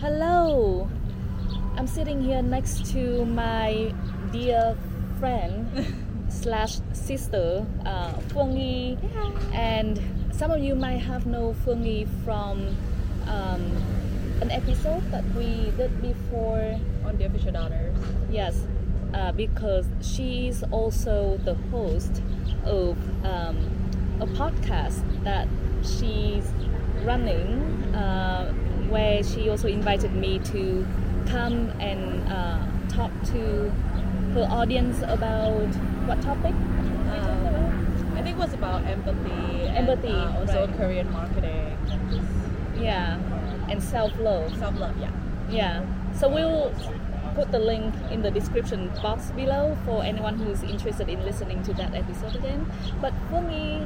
Hello! I'm sitting here next to my dear friend slash sister, Phuonggy. Yeah. And some of you might have known Phuonggy from an episode that we did before on Dear Future Daughters. Yes, because she is also the host of a podcast that she's running, where she also invited me to come and talk to her audience about what topic? I think it was about empathy, and, also right. Career marketing. Yeah, and self-love, yeah. Yeah, so we'll put the link in the description box below for anyone who's interested in listening to that episode again. But for me,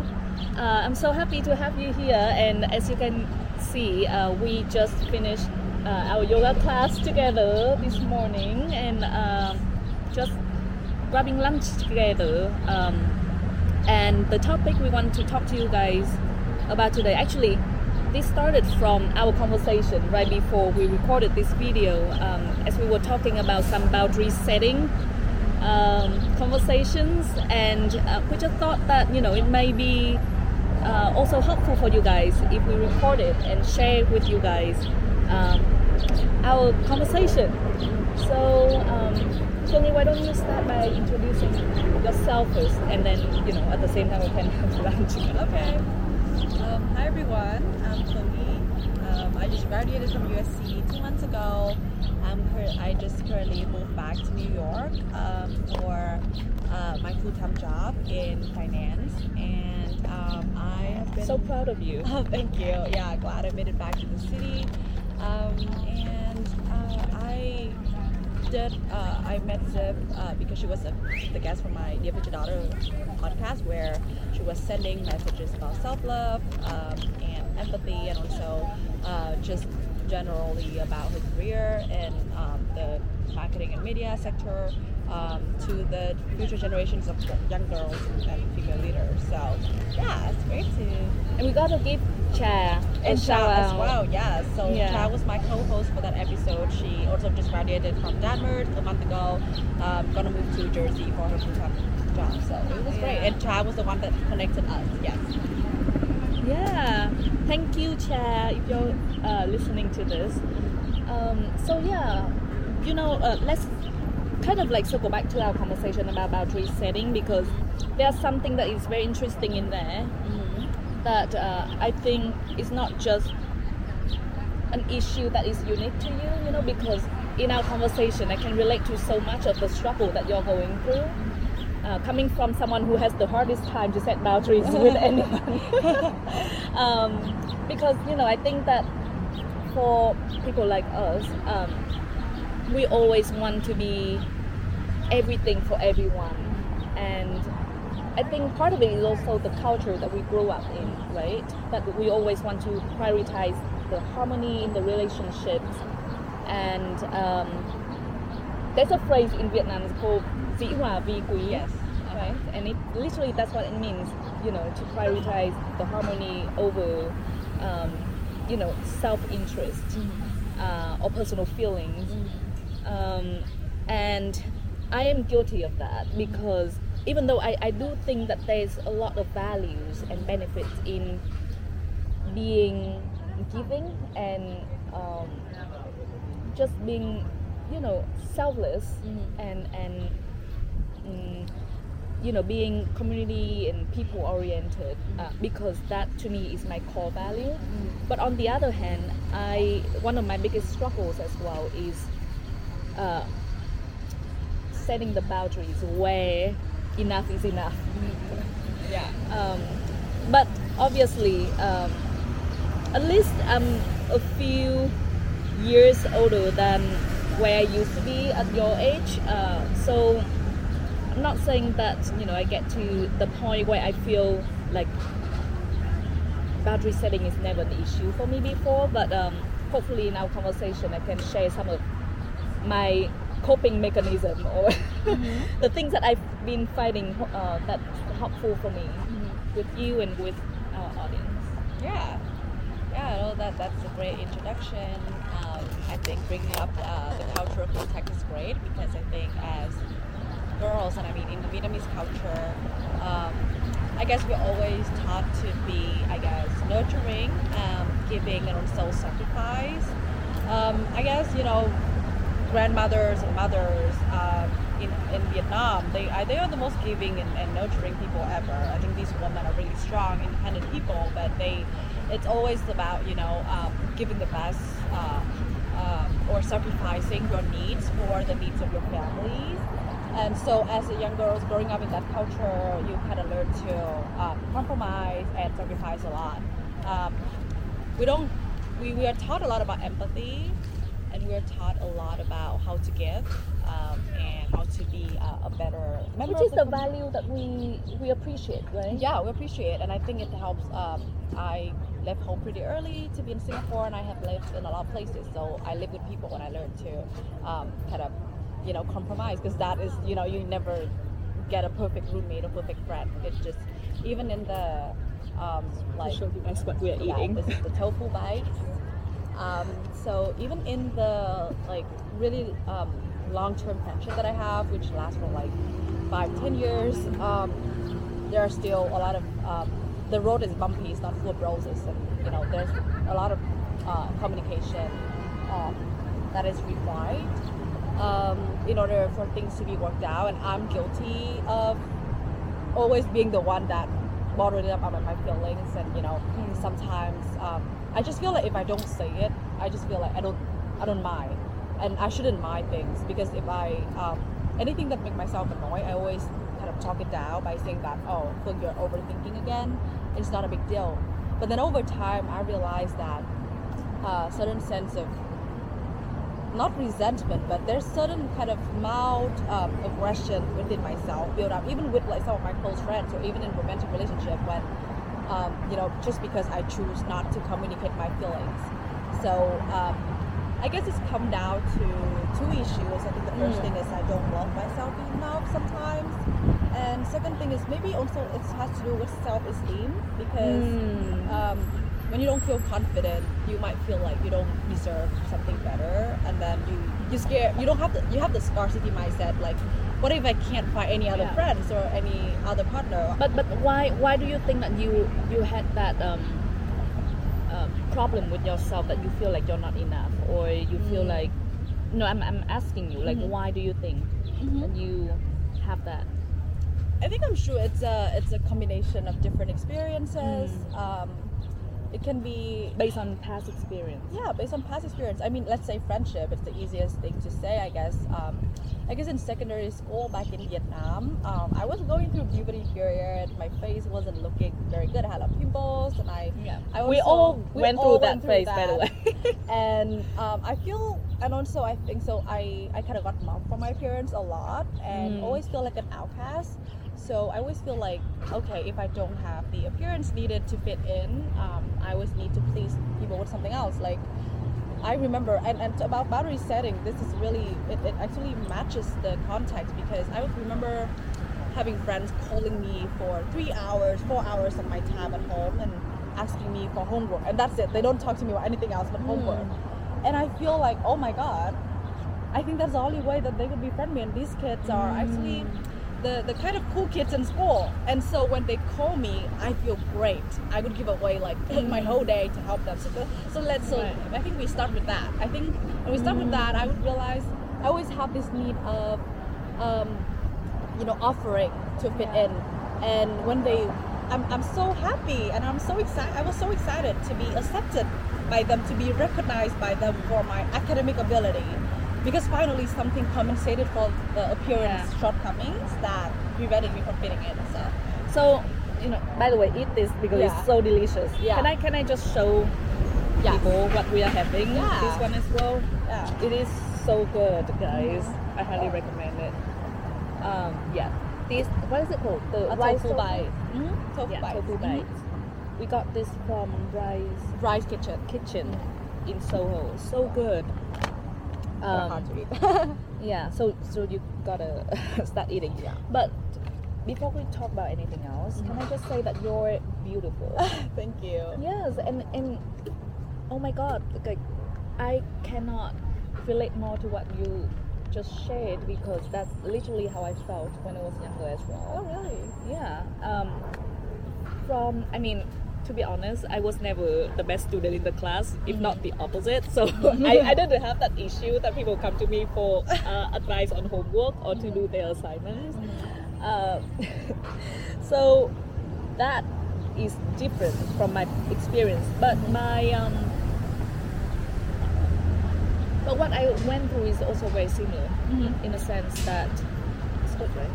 I'm so happy to have you here, and as you can see, we just finished our yoga class together this morning, and just grabbing lunch together, and the topic we want to talk to you guys about today, actually this started from our conversation right before we recorded this video, as we were talking about some boundary setting conversations, and we just thought that, you know, it may be also helpful for you guys if we record it and share with you guys our conversation. So Phuonggy, why don't you start by introducing yourself first, and then, you know, at the same time we can have lunch. Okay. Hi everyone, I'm Phuonggy. I just graduated from USC 2 months ago. I just currently moved back to New York for my full-time job in finance, and I have been so proud of you. Oh, thank you. Yeah, glad I made it back to the city. I met Zip because she was the guest for my Dear Future Daughter podcast, where she was sending messages about self-love and empathy, and also just generally about her career in the marketing and media sector to the future generations of young girls and female leaders. So yeah, it's great to. And we got to give Cha and Cha as well. Yeah, so yeah. Cha was my co-host for that episode. She also just graduated from Denver a month ago. Gonna move to Jersey for her full-time job. So it was great. And Cha was the one that connected us. Yes. Yeah, thank you, Cha, if you're listening to this. So yeah, you know, let's kind of like circle back to our conversation about boundary setting, because there's something that is very interesting in there, mm-hmm. that I think is not just an issue that is unique to you, you know, because in our conversation I can relate to so much of the struggle that you're going through. Coming from someone who has the hardest time to set boundaries with anyone. Because, you know, I think that for people like us, we always want to be everything for everyone. And I think part of it is also the culture that we grew up in, right? That we always want to prioritize the harmony in the relationships. And there's a phrase in Vietnam, it's called Vĩ Hòa Vi Quỳ, yes, right? And it literally, that's what it means, you know, to prioritize the harmony over, you know, self-interest, mm-hmm. Or personal feelings. Mm-hmm. And I am guilty of that, because even though I do think that there's a lot of values and benefits in being giving and just being, you know, selfless, mm-hmm. and you know, being community and people oriented, because that to me is my core value, mm-hmm. But on the other hand, one of my biggest struggles as well is setting the boundaries where enough is enough, mm-hmm. Yeah. But obviously, at least I'm a few years older than where I used to be at your age, so I'm not saying that, you know, I get to the point where I feel like boundary setting is never an issue for me before, but hopefully in our conversation I can share some of my coping mechanism, or mm-hmm. the things that I've been finding that's helpful for me, mm-hmm. with you and with our audience. Yeah, well, that's a great introduction. I think bringing up the cultural context is great, because I think as girls, and I mean in the Vietnamese culture, I guess we're always taught to be, nurturing, giving, and also sacrifice. Grandmothers and mothers in Vietnam, they are the most giving and nurturing people ever. I think these women are really strong, independent people, but it's always about, giving the best or sacrificing your needs for the needs of your families. And so as a young girl growing up in that culture, you kind of learn to compromise and sacrifice a lot. We are taught a lot about empathy, and we are taught a lot about how to give and how to be a better member. Which is the value that we appreciate, right? Yeah, we appreciate, and I think it helps. I left home pretty early to be in Singapore, and I have lived in a lot of places, so I live with people and I learned to compromise, because that is, you never get a perfect roommate or perfect friend. It's just, even in the that's what we're eating. This is the tofu bites. So even in the really long-term friendship that I have, which lasts for 5-10 years, there are still a lot of the road is bumpy. It's not full of roses, and there's a lot of communication that is required in order for things to be worked out. And I'm guilty of always being the one that bothered up about my feelings, and sometimes I just feel like if I don't say it, I just feel like I don't mind, and I shouldn't mind things, because if I anything that makes myself annoyed, I always kind of talk it down by saying that, oh, look, you're overthinking again, it's not a big deal. But then over time I realized that certain sense of not resentment, but there's certain kind of mild aggression within myself built up, even with some of my close friends, or even in romantic relationship, when just because I choose not to communicate my feelings. So I guess it's come down to two issues. I think the first thing is I don't love myself enough sometimes, and second thing is maybe also it has to do with self-esteem, because when you don't feel confident, you might feel like you don't deserve something better, and then you're scared. You have the scarcity mindset. Like, what if I can't find any other friends or any other partner? But why do you think that you had that problem with yourself, that you feel like you're not enough, or you feel like I'm asking you, why do you think that you have that? I think I'm sure it's a combination of different experiences. It can be based on past experience. Yeah, based on past experience. I mean, let's say friendship. It's the easiest thing to say, I guess. I guess in secondary school back in Vietnam, I was going through puberty period. My face wasn't looking very good. I had a lot of pimples, and we all went through that phase, by the way. And I think so. I kind of got mocked from my parents a lot, and always feel like an outcast. So I always feel like, okay, if I don't have the appearance needed to fit in, I always need to please people with something else. Like, I remember, and about boundary setting, this is really, it actually matches the context, because I would remember having friends calling me for 3 hours, 4 hours of my time at home, and asking me for homework. And that's it. They don't talk to me about anything else but homework. And I feel like, oh my God, I think that's the only way that they could befriend me. And these kids are actually the kind of cool kids in school, and so when they call me, I feel great. I would give away my whole day to help them. I think we start with that. I think when we start with that, I would realize I always have this need of offering to fit in. And when I'm so happy, and I'm so excited. I was so excited to be accepted by them, to be recognized by them for my academic ability. Because finally something compensated for the appearance shortcomings that prevented me from fitting in. So by the way, eat this because it's so delicious. Yeah. Can I just show people what we are having? Yeah. This one as well. Yeah. It is so good, guys. I highly recommend it. This, what is it called? The rice tofu bites. Tofu bites. We got this from Rice Kitchen in Soho. So good. Hard to eat. So you gotta start eating. Yeah. But before we talk about anything else, can I just say that you're beautiful? Thank you. Yes, and oh my God, I cannot relate more to what you just shared, because that's literally how I felt when I was younger as well. Oh, really? Yeah. To be honest, I was never the best student in the class, if not the opposite. So I didn't have that issue that people come to me for advice on homework or to do their assignments. So that is different from my experience. But my but what I went through is also very similar in a sense that it's good, right?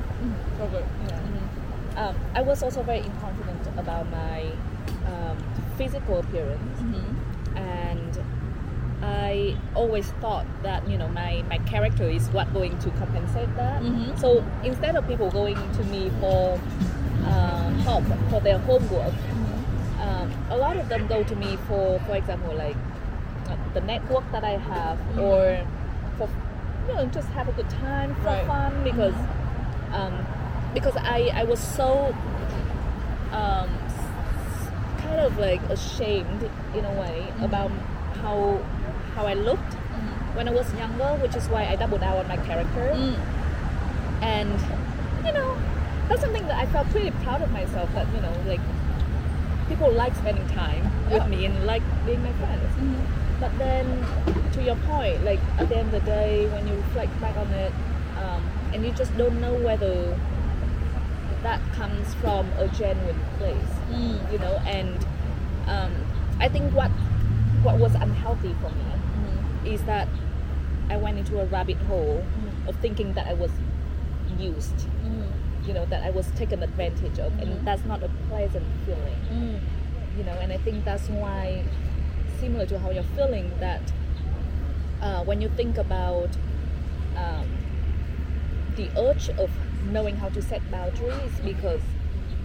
Yeah. I was also very inconfident about my physical appearance, and I always thought that, you know, my character is what going to compensate that. So instead of people going to me for help for their homework, a lot of them go to me for example, like the network that I have, or for, you know, just have a good time for fun, because I was so kind of like ashamed in a way about how I looked when I was younger, which is why I doubled down on my character. And you know, that's something that I felt pretty proud of myself, that, you know, like people like spending time with me and like being my friends. But then, to your point, like at the end of the day, when you reflect back on it, and you just don't know whether that comes from a genuine place, you know. And I think what was unhealthy for me is that I went into a rabbit hole of thinking that I was used, you know, that I was taken advantage of, and that's not a pleasant feeling, you know. And I think that's why, similar to how you're feeling, that when you think about the urge of knowing how to set boundaries, because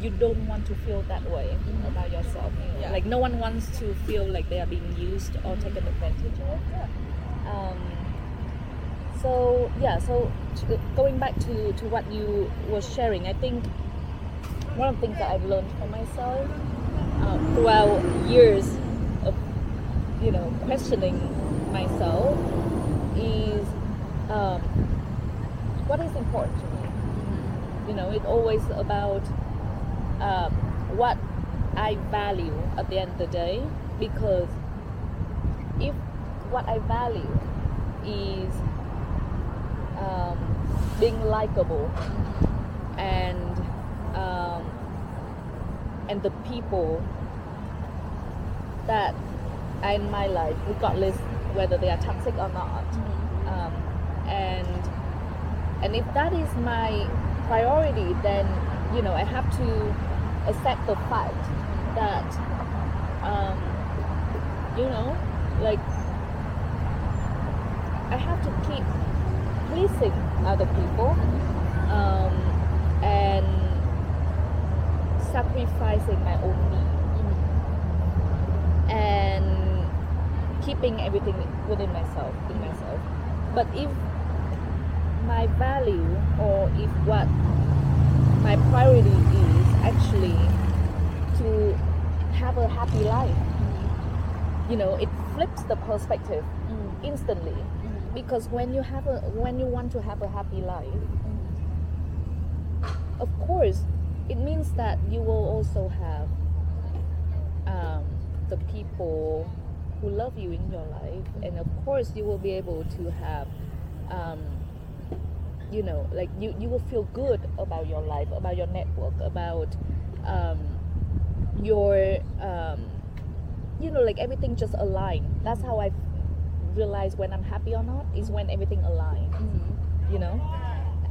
you don't want to feel that way about yourself. Yeah. Like no one wants to feel like they are being used or taken advantage of. Yeah. So going back to what you were sharing, I think one of the things that I've learned for myself throughout years of, you know, questioning myself is what is important to me. You know, it's always about what I value at the end of the day, because if what I value is being likable and the people that are in my life, regardless whether they are toxic or not, and if that is my priority, then, you know, I have to accept the fact that you know, like I have to keep pleasing other people and sacrificing my own needs and keeping everything within myself but if my value, or if what my priority is actually to have a happy life, you know, it flips the perspective instantly. Because when you want to have a happy life, of course, it means that you will also have the people who love you in your life, and of course, you will be able to have. You know, like you will feel good about your life, about your network, about your you know, like everything just aligned. That's how I realize when I'm happy or not, is when everything aligns, you know.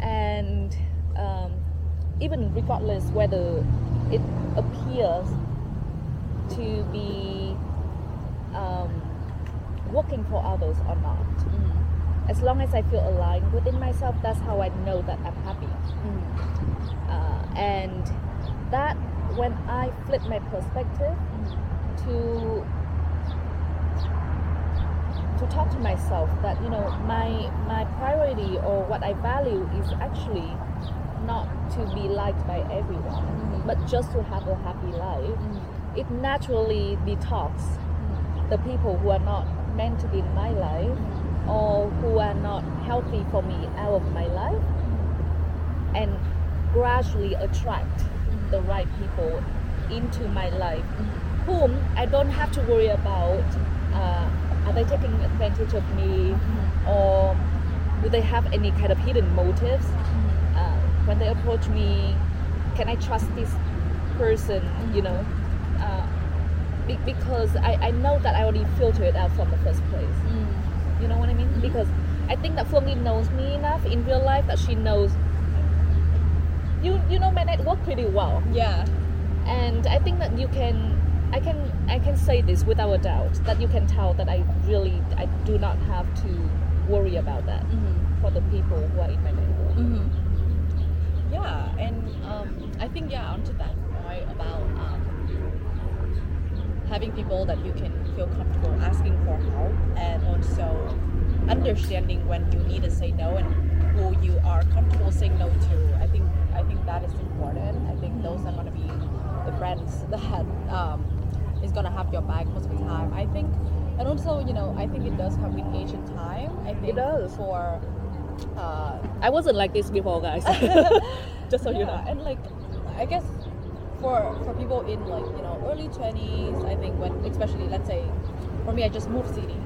And even regardless whether it appears to be working for others or not. As long as I feel aligned within myself, that's how I know that I'm happy. And that, when I flip my perspective to talk to myself that, you know, my priority or what I value is actually not to be liked by everyone, but just to have a happy life, it naturally detox the people who are not meant to be in my life, or who healthy for me out of my life and gradually attract the right people into my life, whom I don't have to worry about are they taking advantage of me or do they have any kind of hidden motives when they approach me. Can I trust this person, you know, because I know that I already filtered it out from the first place. You know what I mean? Because I think that Phuonggy knows me enough in real life that she knows you know my network pretty well. Yeah. And I think that you can I can say this without a doubt that you can tell that I do not have to worry about that for the people who are in my network. Yeah, and I think onto that point about having people that you can feel comfortable asking for help and also understanding when you need to say no and who you are comfortable saying no to. I think that is important. I think those are gonna be the friends that is gonna have your back most of the time. I think, and also, you know, I think it does come with age and time. I think it does. For I wasn't like this before, guys. Just so you know. And like, I guess for people in like, you know, early 20s, I think when, especially, let's say, for me, I just moved city.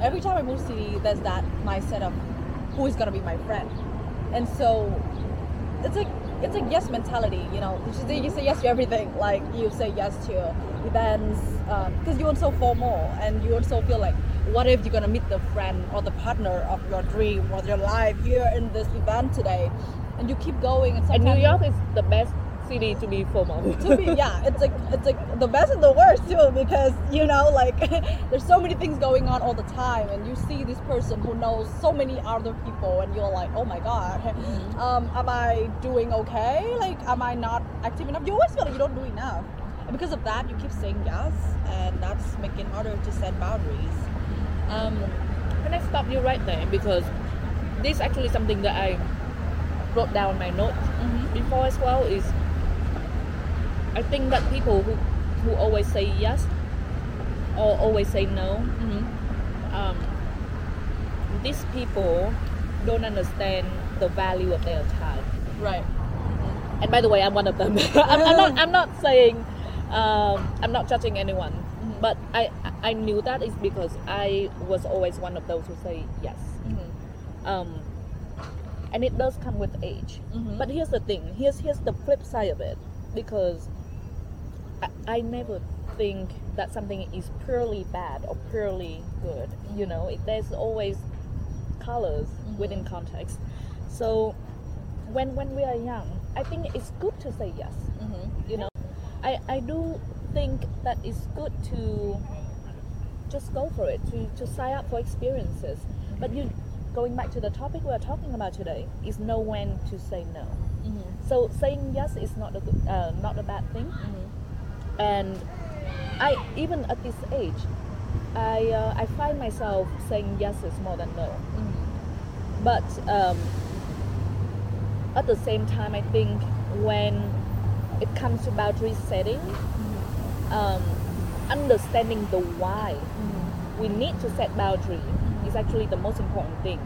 Every time I move city, there's that mindset of who is gonna be my friend, and so it's like yes mentality, you know. You say yes to everything, like you say yes to events, because you're so formal and you also feel like, what if you're gonna meet the friend or the partner of your dream or your life here in this event today, and you keep going. And New York is the best city to be formal. To be, yeah, it's like the best and the worst too, because you know, like there's so many things going on all the time, and you see this person who knows so many other people, and you're like, oh my god, am I doing okay? Like, am I not active enough? You always feel like you don't do enough, and because of that, you keep saying yes, and that's making it harder to set boundaries. Can I stop you right there, because this is actually something that I wrote down my notes before as well. Is I think that people who always say yes or always say no, these people don't understand the value of their time. Right. And by the way, I'm one of them. I'm not saying I'm not judging anyone, but I knew that is because I was always one of those who say yes. And it does come with age. But here's the thing. Here's the flip side of it. Because I never think that something is purely bad or purely good. You know, there's always colors within context. So when we are young, I think it's good to say yes. You know, I do think that it's good to just go for it, to sign up for experiences. But you, going back to the topic we are talking about today, is know when to say no. So saying yes is not a bad thing, and I even at this age, I find myself saying yeses more than no. But at the same time, I think when it comes to boundary setting, understanding the why we need to set boundary is actually the most important thing,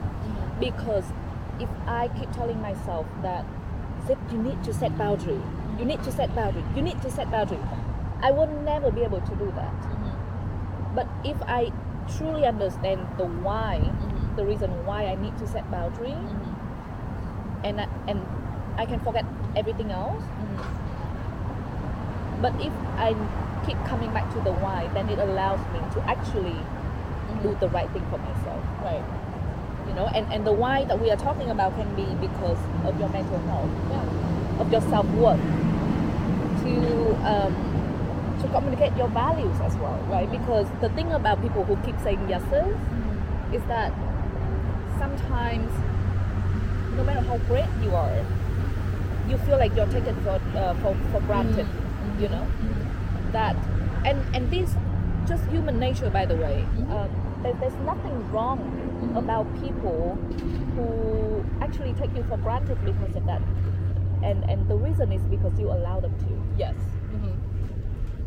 because if I keep telling myself that you need to set boundary, you need to set boundary, you need to set boundary, I will never be able to do that. But if I truly understand the why, the reason why I need to set boundary, and I can forget everything else. But if I keep coming back to the why, then it allows me to actually do the right thing for myself. Right. You know, and the why that we are talking about can be because of your mental health, of your self-worth, to communicate your values as well, right? Because the thing about people who keep saying yeses is that sometimes, no matter how great you are, you feel like you're taken for granted, you know? That, and this, just human nature, by the way, there's nothing wrong about people who actually take you for granted because of that, and the reason is because you allow them to. Yes.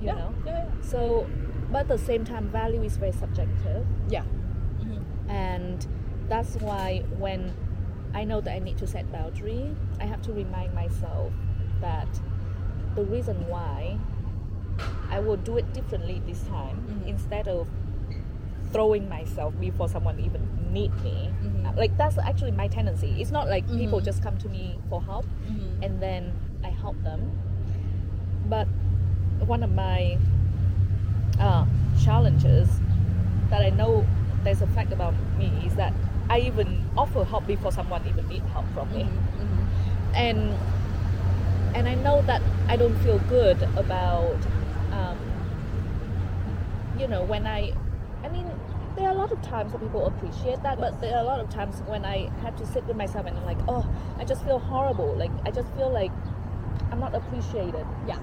You know. So, but at the same time, value is very subjective. Yeah. And that's why when I know that I need to set boundary, I have to remind myself that the reason why I will do it differently this time, mm-hmm. instead of throwing myself before someone even need me. Mm-hmm. Like, that's actually my tendency. It's not like mm-hmm. people just come to me for help, mm-hmm. and then I help them. But one of my challenges that I know there's a fact about me is that I even offer help before someone even need help from me. Mm-hmm. Mm-hmm. And I know that I don't feel good about, you know, when I mean, there are a lot of times that people appreciate that, but there are a lot of times when I had to sit with myself and I'm like, oh, I just feel horrible. Like, I just feel like I'm not appreciated. Yeah.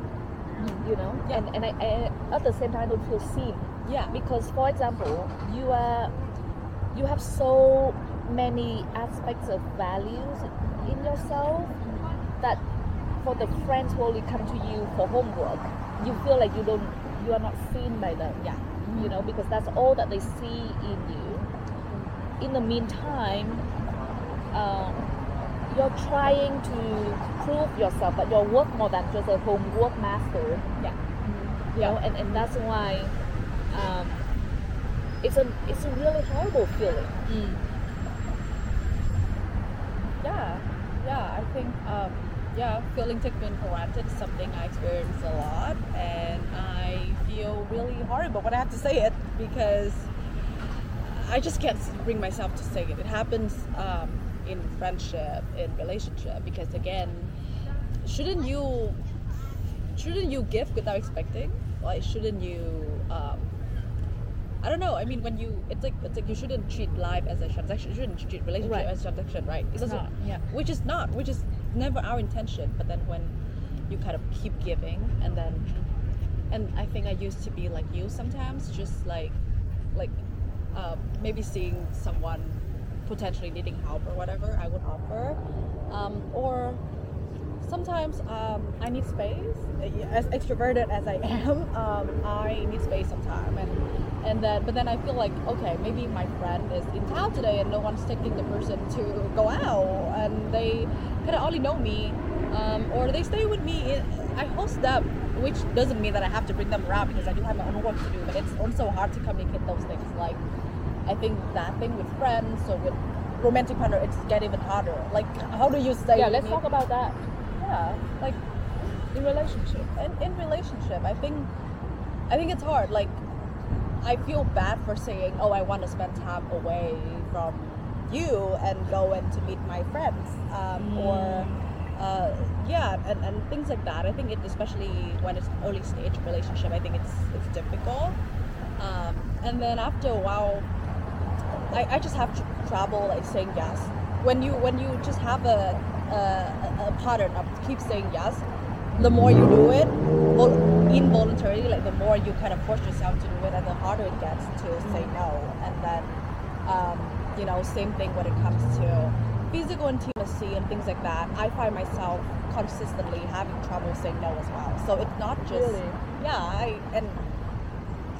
You know? Yeah. And I, at the same time, I don't feel seen. Yeah. Because, for example, you have so many aspects of values in yourself that for the friends who only come to you for homework, you feel like you are not seen by them. Yeah. You know, because that's all that they see in you. In the meantime, you're trying to prove yourself that you're worth more than just a homework master. Yeah. Mm-hmm. You know, and that's why it's a really horrible feeling. Mm. Yeah, I think feeling taken for granted is something I experience a lot, and I feel really horrible when I have to say it because I just can't bring myself to say it. It happens in friendship, in relationship, because again, shouldn't you give without expecting? Like, shouldn't you? I don't know. I mean, when you, it's like you shouldn't treat life as a transaction. You shouldn't treat relationship as a transaction, right? It's not. Yeah. Which is never our intention. But then when you kind of keep giving, and I think I used to be like you sometimes, just like maybe seeing someone potentially needing help or whatever, I would offer, or sometimes I need space. As extroverted as I am, I need space sometimes, and then I feel like, okay, maybe my friend is in town today and no one's taking the person to go out, and they kind of only know me, or they stay with me. I host them, which doesn't mean that I have to bring them around because I do have my own work to do. But it's also hard to communicate those things. Like, I think that thing with friends or with romantic partner, it's get even harder. Like, how do you say? Yeah, let's talk about that. Yeah, like in relationship. In relationship, I think it's hard. Like, I feel bad for saying, oh, I want to spend time away from you and go and to meet my friends, and things like that. I think it, especially when it's early stage relationship, I think it's difficult. And then after a while, I just have trouble like saying yes. When you just have a pattern of keep saying yes, the more you do it involuntarily, like the more you kind of force yourself to do it, and the harder it gets to say no. And then you know, same thing when it comes to physical intimacy and things like that. I find myself consistently having trouble saying no as well. So it's not just really? I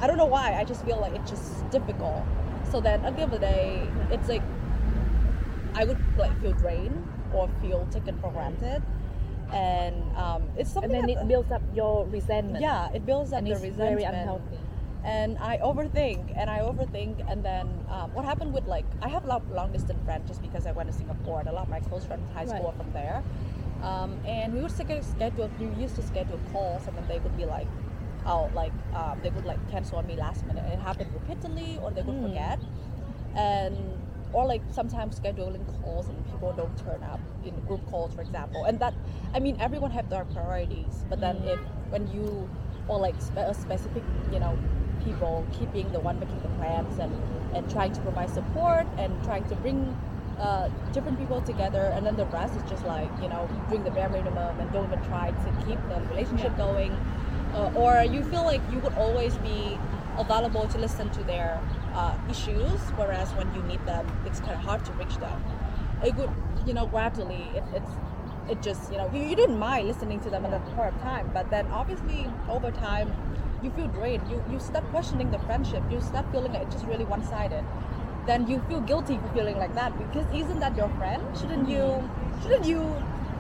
don't know why. I just feel like it's just difficult. So then at the end of the day, it's like I would like feel drained or feel taken for granted, and it's something. And then it builds up your resentment. Yeah, it builds up the resentment. Very unhealthy. And I overthink, and then what happened with, like, I have long distance friends just because I went to Singapore, and a lot of my close friends high school are from there, and we used to schedule calls, and then they would be like, oh, like they would like cancel on me last minute. It happened repeatedly, or they would forget, or like sometimes scheduling calls and people don't turn up in group calls, for example. And that, I mean, everyone have their priorities, but then a specific, you know, people keeping the one making the plans and trying to provide support and trying to bring different people together, and then the rest is just like, you know, you bring the bare minimum and don't even try to keep the relationship going, or you feel like you would always be available to listen to their issues, whereas when you need them, it's kind of hard to reach them. It would, you know, gradually it just, you know, you didn't mind listening to them at the part of time, but then obviously over time you feel drained. You start questioning the friendship. You start feeling like it's just really one-sided. then you feel guilty for feeling like that, because isn't that your friend? Shouldn't you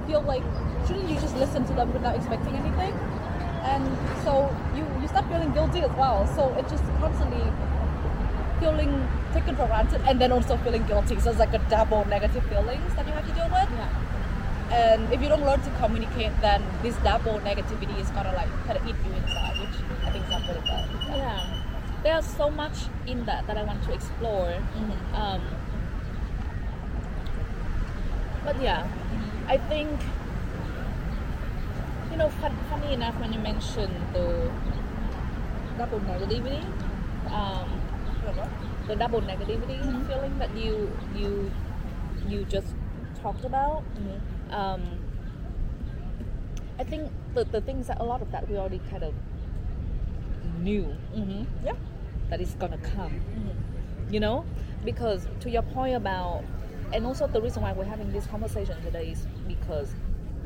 feel like, shouldn't you just listen to them without expecting anything? And so you start feeling guilty as well. So it's just constantly feeling taken for granted, and then also feeling guilty. So it's like a double negative feelings that you have to deal with. Yeah. And if you don't learn to communicate, then this double negativity is gonna like kind of eat you inside, which I think is not really bad. Yeah. There's so much in that I want to explore. Mm-hmm. But yeah, I think, you know, funny enough, when you mentioned the double negativity, mm-hmm. feeling that you just talked about. Mm-hmm. I think the things that a lot of that we already kind of knew. Mm-hmm. Yeah. That is gonna come. Mm-hmm. You know, because to your point about, and also the reason why we're having this conversation today is because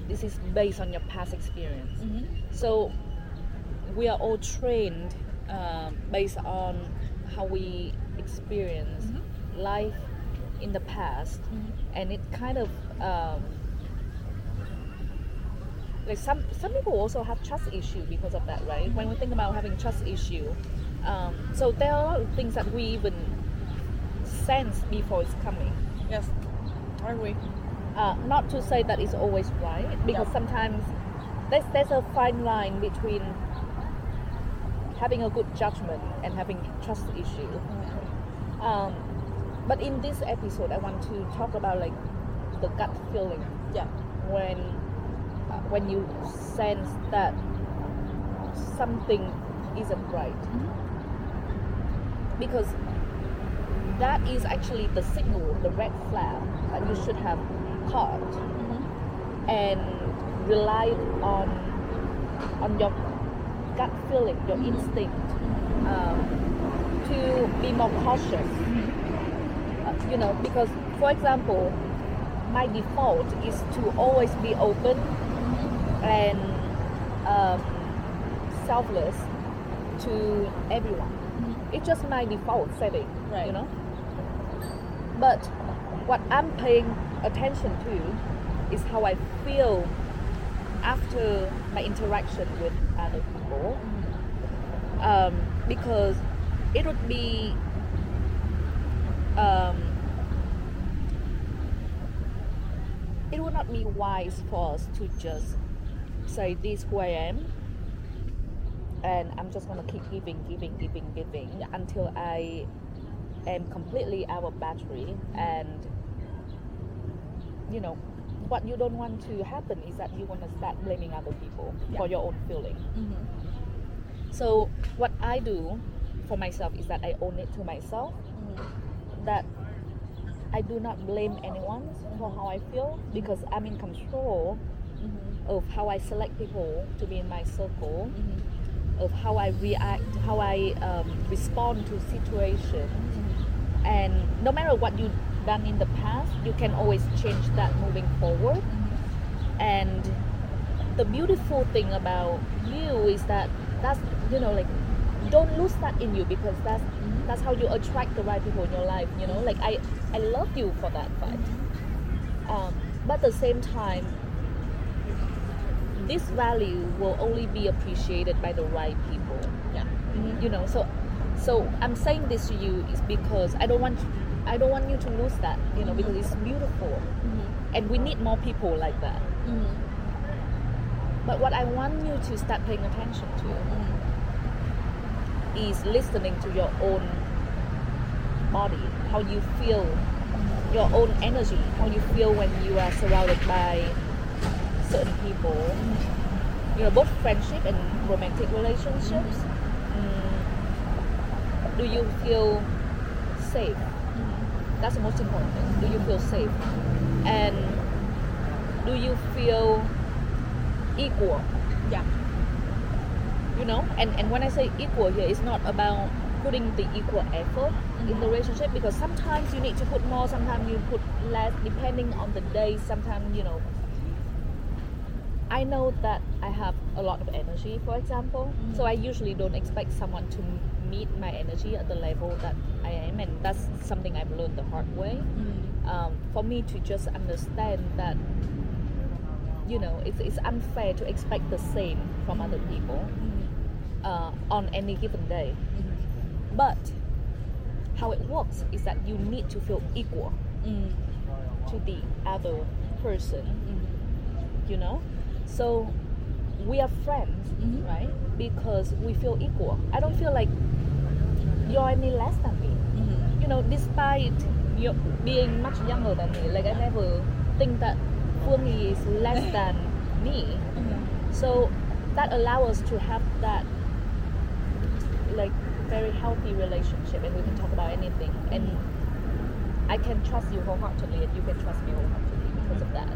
this is based on your past experience. Mm-hmm. So we are all trained based on how we experience mm-hmm. life in the past, mm-hmm. and it kind of like some people also have trust issue because of that, right? Mm-hmm. When we think about having trust issue, so there are a lot of things that we even sense before it's coming. Yes, I agree. Not to say that it's always right, because yeah. sometimes there's a fine line between having a good judgment and having trust issue. Mm-hmm. But in this episode, I want to talk about like the gut feeling. Yeah. When you sense that something isn't right, mm-hmm. because that is actually the signal, the red flag that you should have caught, mm-hmm. and relied on your gut feeling, your mm-hmm. instinct, to be more cautious. Mm-hmm. You know, because for example, my default is to always be open and selfless to everyone. Mm-hmm. It's just my default setting, right. You know. But what I'm paying attention to is how I feel after my interaction with other people, mm-hmm. Because it would be. It would not be wise for us to just say, this is who I am, and I'm just gonna keep giving yeah. until I am completely out of battery. And you know what you don't want to happen is that you want to start blaming other people yeah. for your own feeling. Mm-hmm. So what I do for myself is that I own it to myself. Mm-hmm. That I do not blame anyone for how I feel, because I'm in control mm-hmm. of how I select people to be in my circle, mm-hmm. of how I react, how I respond to situations, mm-hmm. and no matter what you've done in the past, you can always change that moving forward. Mm-hmm. And the beautiful thing about you is that's you know, like, don't lose that in you, because that's how you attract the right people in your life, you know, like I love you for that fact. But at the same time, this value will only be appreciated by the right people. Yeah. Mm-hmm. You know, so I'm saying this to you is because I don't want you to lose that, you know, because it's beautiful, mm-hmm. and we need more people like that. Mm-hmm. But what I want you to start paying attention to. Mm-hmm. is listening to your own body, how you feel, your own energy, how you feel when you are surrounded by certain people, you know, both friendship and romantic relationships. Mm. Do you feel safe? That's the most important thing. Do you feel safe? And do you feel equal? Yeah. You know, and when I say equal here, it's not about putting the equal effort mm-hmm. in the relationship, because sometimes you need to put more, sometimes you put less, depending on the day. Sometimes, you know, I know that I have a lot of energy, for example, mm-hmm. so I usually don't expect someone to meet my energy at the level that I am, and that's something I've learned the hard way. Mm. For me to just understand that, you know, it's unfair to expect the same from other people on any given day. Mm. But how it works is that you need to feel equal to the other person, you know? So we are friends, right? Because we feel equal. I don't feel like you're any less than me. You know, despite you being much younger than me, like I never think that Phuonggy is less than me. So that allows us to have that like very healthy relationship, and we can talk about anything. And I can trust you wholeheartedly, and you can trust me wholeheartedly because of that.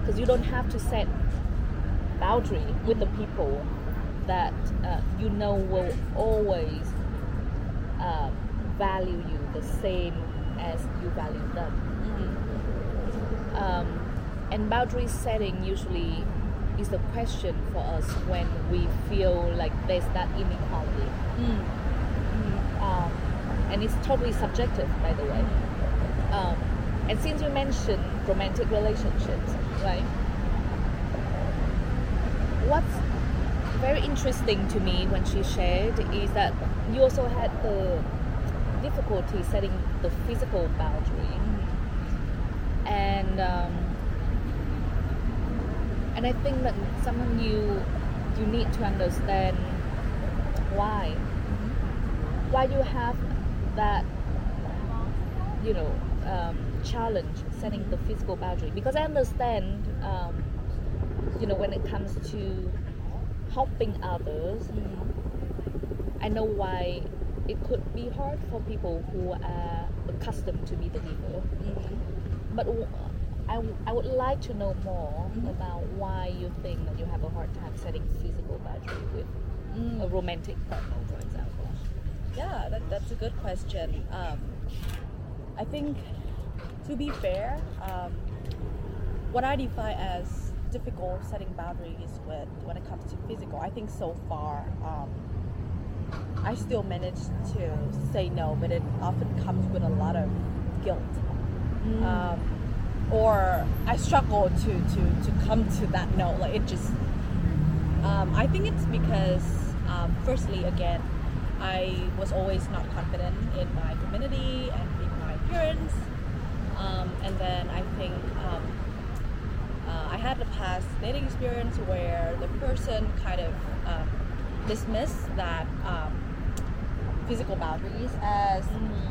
Because you don't have to set boundary with the people that you know will always value you the same as you value them. And boundary setting usually is the question for us when we feel like there's that inequality. And it's totally subjective, by the way. And since you mentioned romantic relationships, right? What's very interesting to me when she shared is that you also had the difficulty setting the physical boundary, and I think that sometimes you need to understand why you have that, you know, challenge setting the physical boundary, because I understand. You know, when it comes to helping others, I know why it could be hard for people who are accustomed to be the leader. But I would like to know more about why you think that you have a hard time setting physical boundary with a romantic partner, for example. Yeah, that's a good question. I think, to be fair, what I define as difficult setting boundaries with when it comes to physical, I think so far I still manage to say no, but it often comes with a lot of guilt, or I struggle to come to that no. Like it just, I think it's because firstly, again, I was always not confident in my community and in my parents, and then I think I had a past dating experience where the person kind of dismissed that physical boundaries as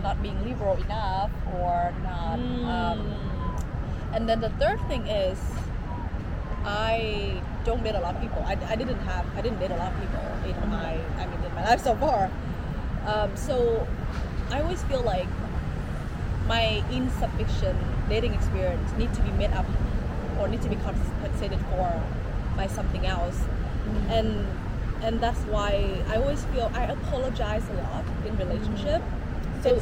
not being liberal enough or not. And then the third thing is I don't date a lot of people. I didn't date a lot of people in my life so far. So I always feel like my insufficient dating experience needs to be made up or need to be compensated for by something else, and that's why I always feel I apologize a lot in relationship. So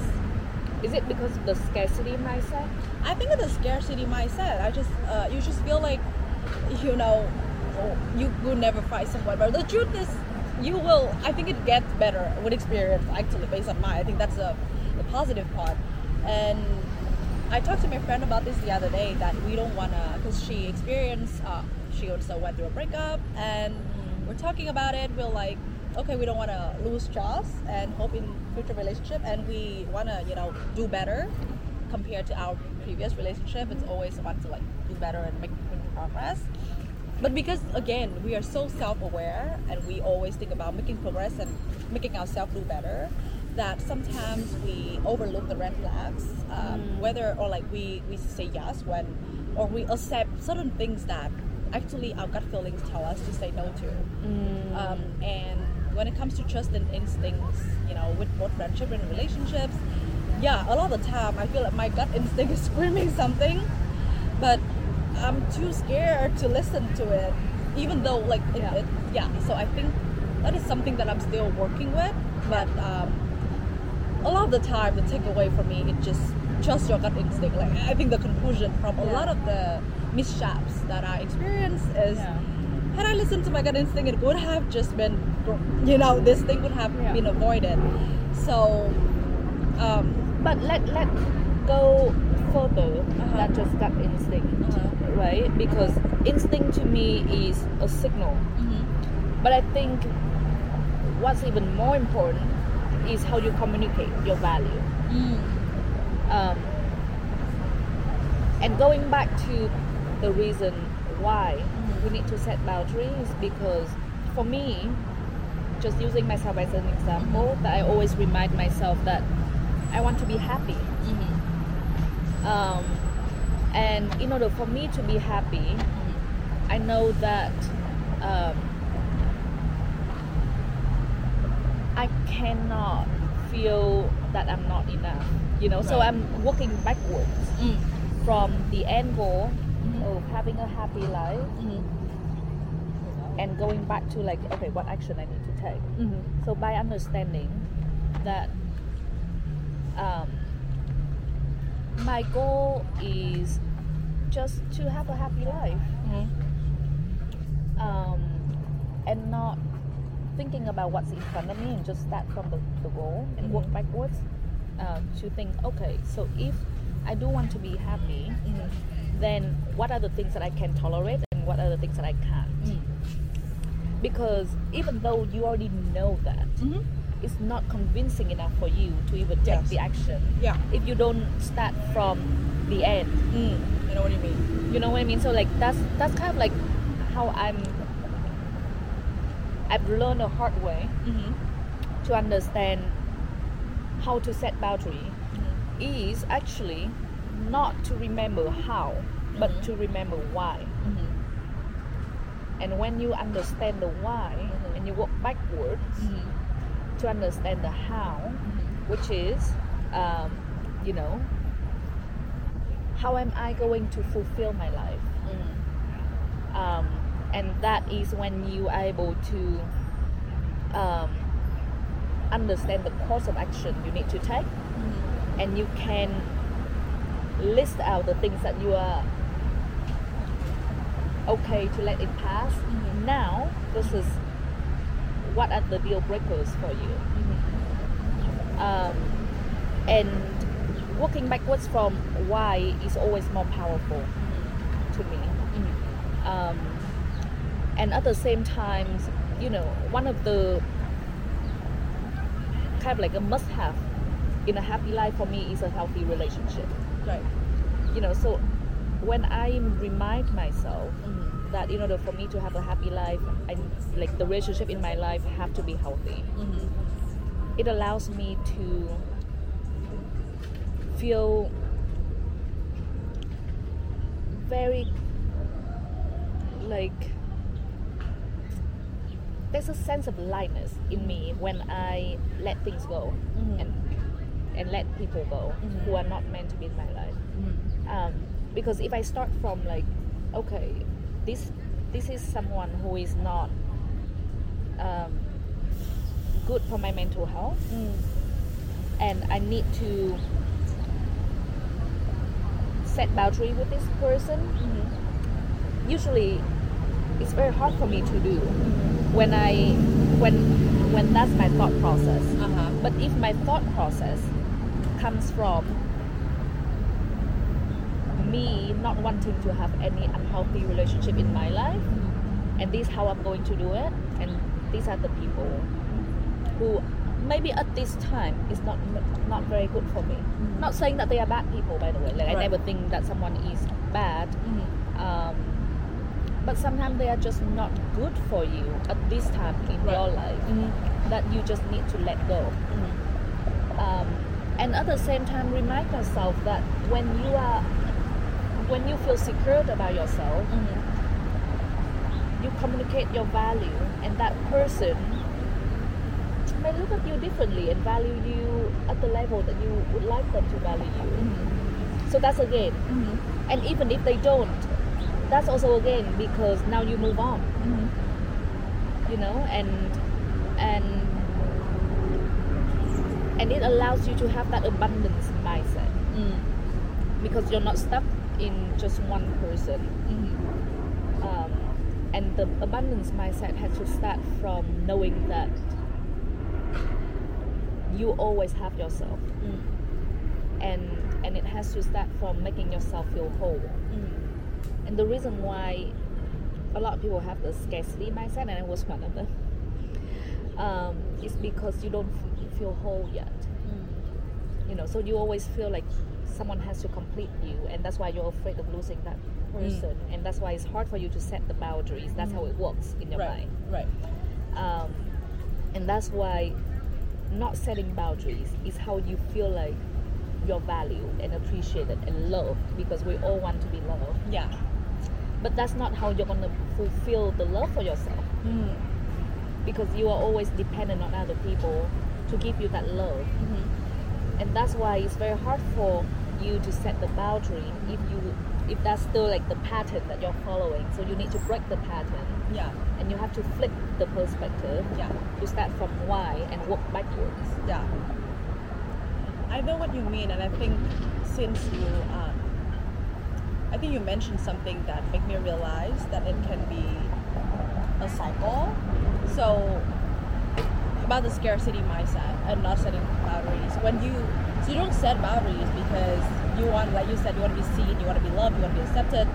is it because of the scarcity mindset? I think of the scarcity mindset. I just you just feel like, you know, you will never find someone. But the truth is, you will. I think it gets better with experience. Actually, based on mine, I think that's a positive part. And I talked to my friend about this the other day, that we don't want to, because she also went through a breakup, and we're talking about it. We're like, okay, we don't want to lose jobs and hope in future relationship, and we want to, you know, do better compared to our previous relationship. It's always want to like do better and make progress. But because again, we are so self-aware and we always think about making progress and making ourselves do better, that sometimes we overlook the red flags, whether or like we say yes when, or we accept certain things that actually our gut feelings tell us to say no to. And when it comes to trust and instincts, you know, with both friendship and relationships, yeah, a lot of the time I feel like my gut instinct is screaming something, but I'm too scared to listen to it, even though like, so I think that is something that I'm still working with, but a lot of the time, the takeaway for me, it just trust your gut instinct. Like I think the conclusion from a lot of the mishaps that I experienced is had I listened to my gut instinct, it would have just been, you know, this thing would have been avoided. So, but let go further than just gut instinct, right? Because instinct to me is a signal. But I think what's even more important is how you communicate your value. And going back to the reason why we need to set boundaries, because for me, just using myself as an example, that I always remind myself that I want to be happy. And in order for me to be happy, I know that I cannot feel that I'm not enough, you know. Right. So I'm walking backwards from the end goal of having a happy life, and going back to like, okay, what action I need to take. So by understanding that my goal is just to have a happy life, and not thinking about what's in front of me, and just start from the goal and work backwards to think, okay, so if I do want to be happy, then what are the things that I can tolerate and what are the things that I can't? Because even though you already know that, it's not convincing enough for you to even take the action. If you don't start from the end. You know what I mean? You know what I mean? So like that's kind of like how I've learned the hard way to understand how to set boundary is actually not to remember how, but to remember why. And when you understand the why and you work backwards to understand the how, which is, you know, how am I going to fulfill my life? And that is when you are able to understand the course of action you need to take, and you can list out the things that you are okay to let it pass. Now, this is what are the deal breakers for you. And working backwards from why is always more powerful to me. And at the same time, you know, one of the kind of like a must-have in a happy life for me is a healthy relationship. Right. You know, so when I remind myself that in order for me to have a happy life, I, like the relationship in my life have to be healthy. It allows me to feel very like there's a sense of lightness in me when I let things go and let people go who are not meant to be in my life. Because if I start from like, okay, this is someone who is not good for my mental health, and I need to set boundary with this person. Usually, it's very hard for me to do when that's my thought process. But if my thought process comes from me not wanting to have any unhealthy relationship in my life, and this is how I'm going to do it, and these are the people who maybe at this time is not very good for me. Not saying that they are bad people, by the way. Like I never think that someone is bad. But sometimes they are just not good for you at this time in your life, that you just need to let go. And at the same time, remind yourself that when you feel secured about yourself, you communicate your value, and that person may look at you differently and value you at the level that you would like them to value you. So that's again, and even if they don't, that's also again because now you move on, you know, and it allows you to have that abundance mindset because you're not stuck in just one person. And the abundance mindset has to start from knowing that you always have yourself. And it has to start from making yourself feel whole. And the reason why a lot of people have the scarcity mindset, and I was one of them, is because you don't feel whole yet. You know, so you always feel like someone has to complete you, and that's why you're afraid of losing that person, and that's why it's hard for you to set the boundaries. That's how it works in your mind. Right. And that's why not setting boundaries is how you feel like you're valued and appreciated and loved, because we all want to be loved. Yeah. But that's not how you're gonna fulfill the love for yourself, because you are always dependent on other people to give you that love. And that's why it's very hard for you to set the boundary if that's still like the pattern that you're following. So you need to break the pattern. Yeah. And you have to flip the perspective. Yeah. To start from why and work backwards. Yeah. I know what you mean, and I think since you, I think you mentioned something that made me realize that it can be a cycle. So about the scarcity mindset and not setting boundaries. So you don't set boundaries because you want, like you said, you want to be seen, you want to be loved, you want to be accepted.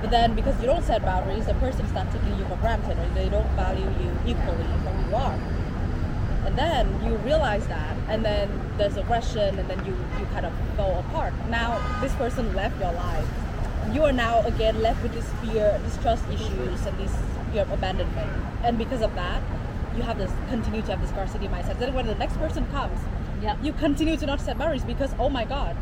But then because you don't set boundaries, the person starts taking you for granted, or they don't value you equally for who you are. And then you realize that, and then there's aggression, and then you kind of go apart. Now this person left your life. You are now again left with this fear, this trust issues, and this fear of abandonment. And because of that, you continue to have this scarcity mindset. Then when the next person comes, you continue to not set boundaries because, oh my God,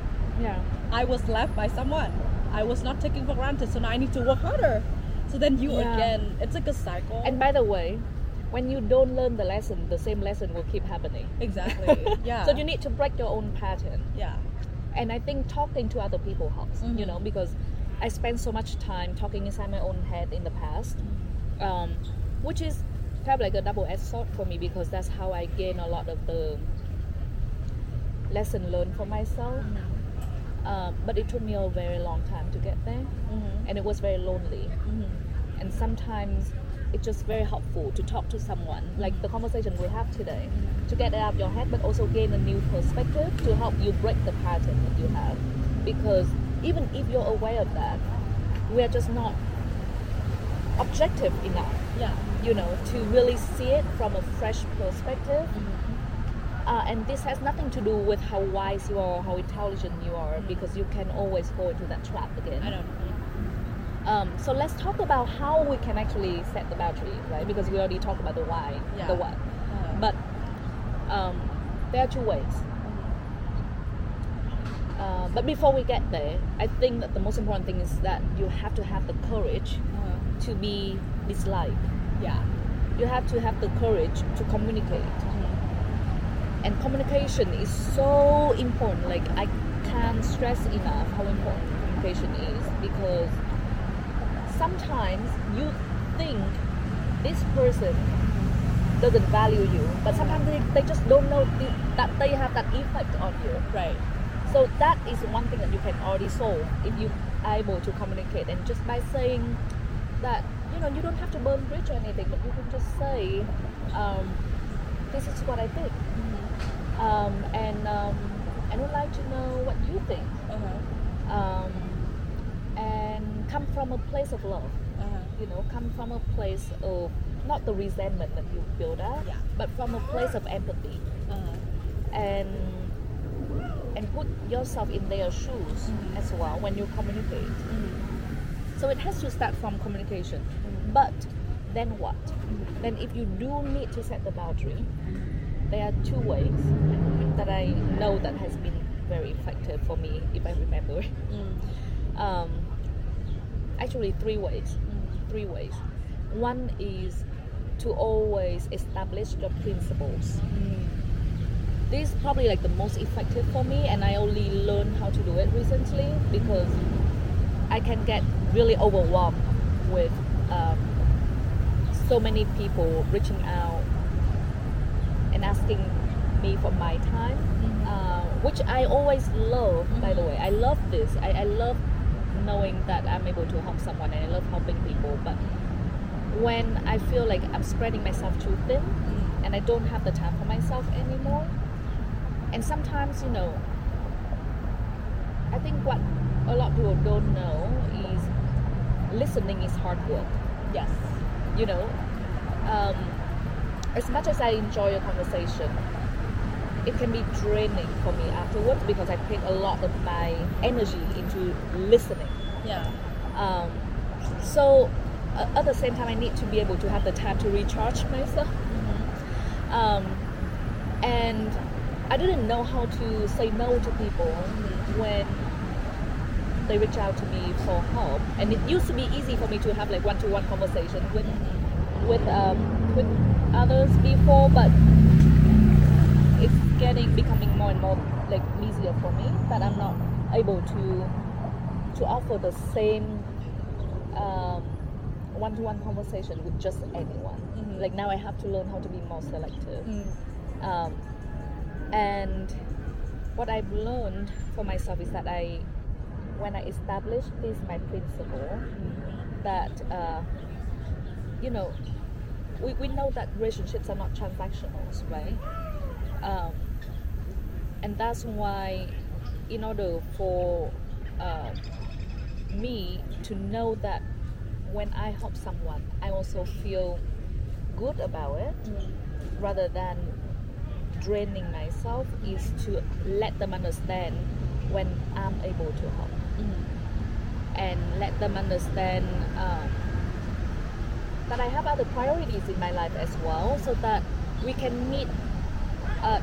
I was left by someone. I was not taken for granted, so now I need to work harder. So then you again, it's like a cycle. And by the way, when you don't learn the lesson, the same lesson will keep happening. Exactly. Yeah. So you need to break your own pattern. Yeah. And I think talking to other people helps, you know, because I spent so much time talking inside my own head in the past, which is kind of like a double-edged sword for me, because that's how I gain a lot of the lesson learned for myself. But it took me a very long time to get there, and it was very lonely. And sometimes it's just very helpful to talk to someone, like the conversation we have today, to get it out of your head, but also gain a new perspective to help you break the pattern that you have. Because even if you're aware of that, we are just not objective enough. Yeah. You know, to really see it from a fresh perspective. And this has nothing to do with how wise you are or how intelligent you are, because you can always go into that trap again. I don't know. So let's talk about how we can actually set the boundary, right? Because we already talked about the why, the what. But there are two ways. But before we get there, I think that the most important thing is that you have to have the courage to be disliked. Yeah, you have to have the courage to communicate, and communication is so important. Like, I can't stress enough how important communication is, because sometimes you think this person doesn't value you, but sometimes they just don't know that they have that effect on you. Right. So that is one thing that you can already solve if you are able to communicate, and just by saying that. You know, you don't have to burn bridge or anything, but you can just say, this is what I think, and I would like to know what you think, and come from a place of love, you know, come from a place of not the resentment that you build up, but from a place of empathy, and put yourself in their shoes as well when you communicate. So it has to start from communication. But then what? Then if you do need to set the boundary, there are two ways that I know that has been very effective for me, if I remember. Actually, three ways. One is to always establish your principles. This is probably like the most effective for me, and I only learned how to do it recently because I can get really overwhelmed with so many people reaching out and asking me for my time, which I always love, by the way. I love this. I love knowing that I'm able to help someone, and I love helping people, but when I feel like I'm spreading myself too thin and I don't have the time for myself anymore. And sometimes, you know, I think what a lot of people don't know is listening is hard work. Yes. You know, as much as I enjoy a conversation, it can be draining for me afterwards because I put a lot of my energy into listening. Yeah. So at the same time, I need to be able to have the time to recharge myself. Mm-hmm. And I didn't know how to say no to people when they reach out to me for help. And it used to be easy for me to have like one-to-one conversation with others before, but it's becoming more and more like easier for me, but I'm not able to offer the same one-to-one conversation with just anyone. Mm-hmm. Like now I have to learn how to be more selective. Mm. And what I've learned for myself is that when I established this my principle, mm-hmm. that you know, we know that relationships are not transactional, right? And that's why, in order for me to know that when I help someone, I also feel good about it, mm-hmm. rather than draining myself, is to let them understand when I'm able to help, mm-hmm. and let them understand that I have other priorities in my life as well, so that we can meet at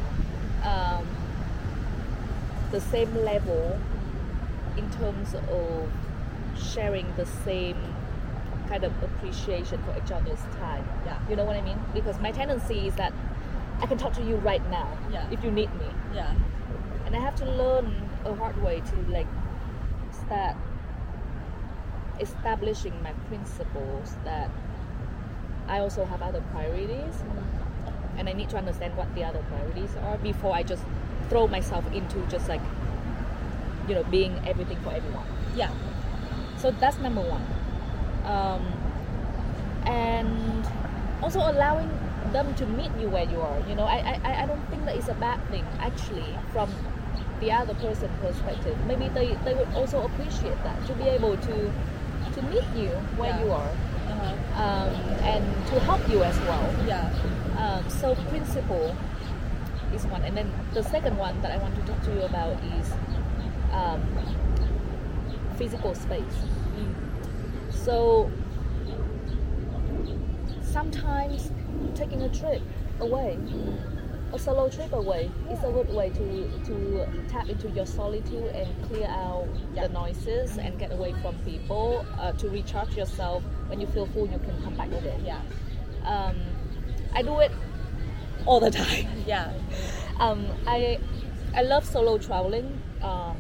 the same level in terms of sharing the same kind of appreciation for each other's time. Yeah. You know what I mean? Because my tendency is that I can talk to you right now, yeah. if you need me. Yeah. And I have to learn a hard way to like start establishing my principles that I also have other priorities, mm-hmm. and I need to understand what the other priorities are before I just throw myself into just like, you know, being everything for everyone. Yeah. So that's number one. And also allowing them to meet you where you are. You know, I don't think that it's a bad thing actually from the other person's perspective. Maybe they would also appreciate that, to be able to meet you where yeah. you are, uh-huh. And to help you as well. Yeah. So principle is one, and then the second one that I want to talk to you about is physical space. Mm. So sometimes taking a trip away, a solo trip away, is a good way to tap into your solitude and clear out the noises and get away from people, to recharge yourself. When you feel full, you can come back with it. Yeah. I do it all the time. Yeah. I love solo traveling,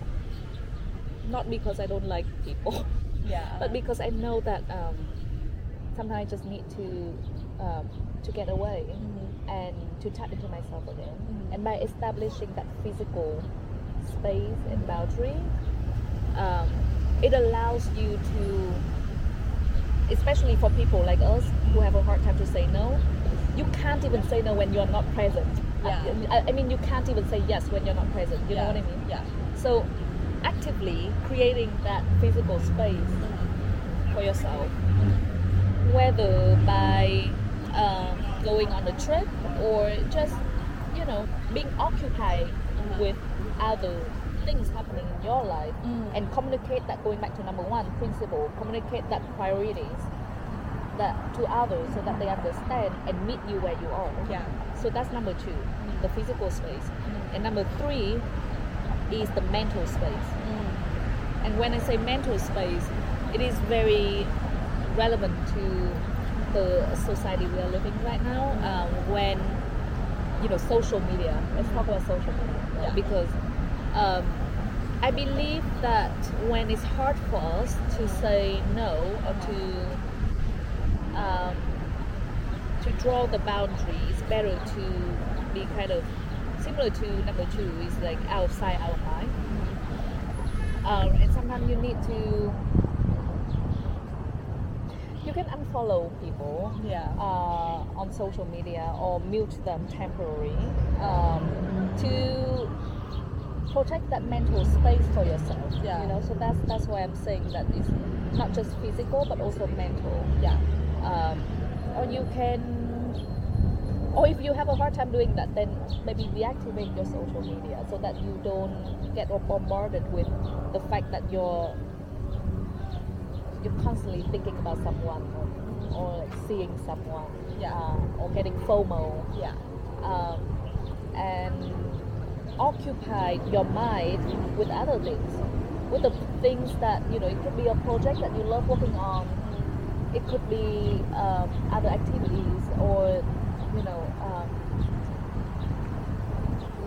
not because I don't like people, yeah. but because I know that sometimes I just need to get away, mm-hmm. and to tap into myself again. Mm-hmm. And by establishing that physical space and boundary, it allows you to, especially for people like us who have a hard time to say no, you can't even say no when you're not present. Yeah. I mean, you can't even say yes when you're not present. You know what I mean? Yeah. So actively creating that physical space, mm-hmm. for yourself, mm-hmm. whether by going on a trip or just, you know, being occupied, mm-hmm. with other things happening in your life, mm-hmm. and communicate that, going back to number one principle, communicate that priorities that to others so that they understand and meet you where you are. Yeah. So that's number two, mm-hmm. the physical space. Mm-hmm. And number three is the mental space. Mm-hmm. And when I say mental space, it is very relevant to the society we are living right now, when, you know, social media. Let's talk about social media, right? Yeah. Because I believe that when it's hard for us to say no, or to draw the boundary, it's better to be kind of similar to number two, is like outside our mind, and sometimes you need to you can unfollow people on social media or mute them temporarily to protect that mental space for yourself. Yeah. You know, so that's why I'm saying that it's not just physical but also mental. Yeah. Or you can. Or if you have a hard time doing that, then maybe deactivate your social media so that you don't get bombarded with the fact that you're constantly thinking about someone or like seeing someone, or getting FOMO. Yeah. And occupy your mind with other things, with the things that, you know, it could be a project that you love working on, it could be other activities or, you know,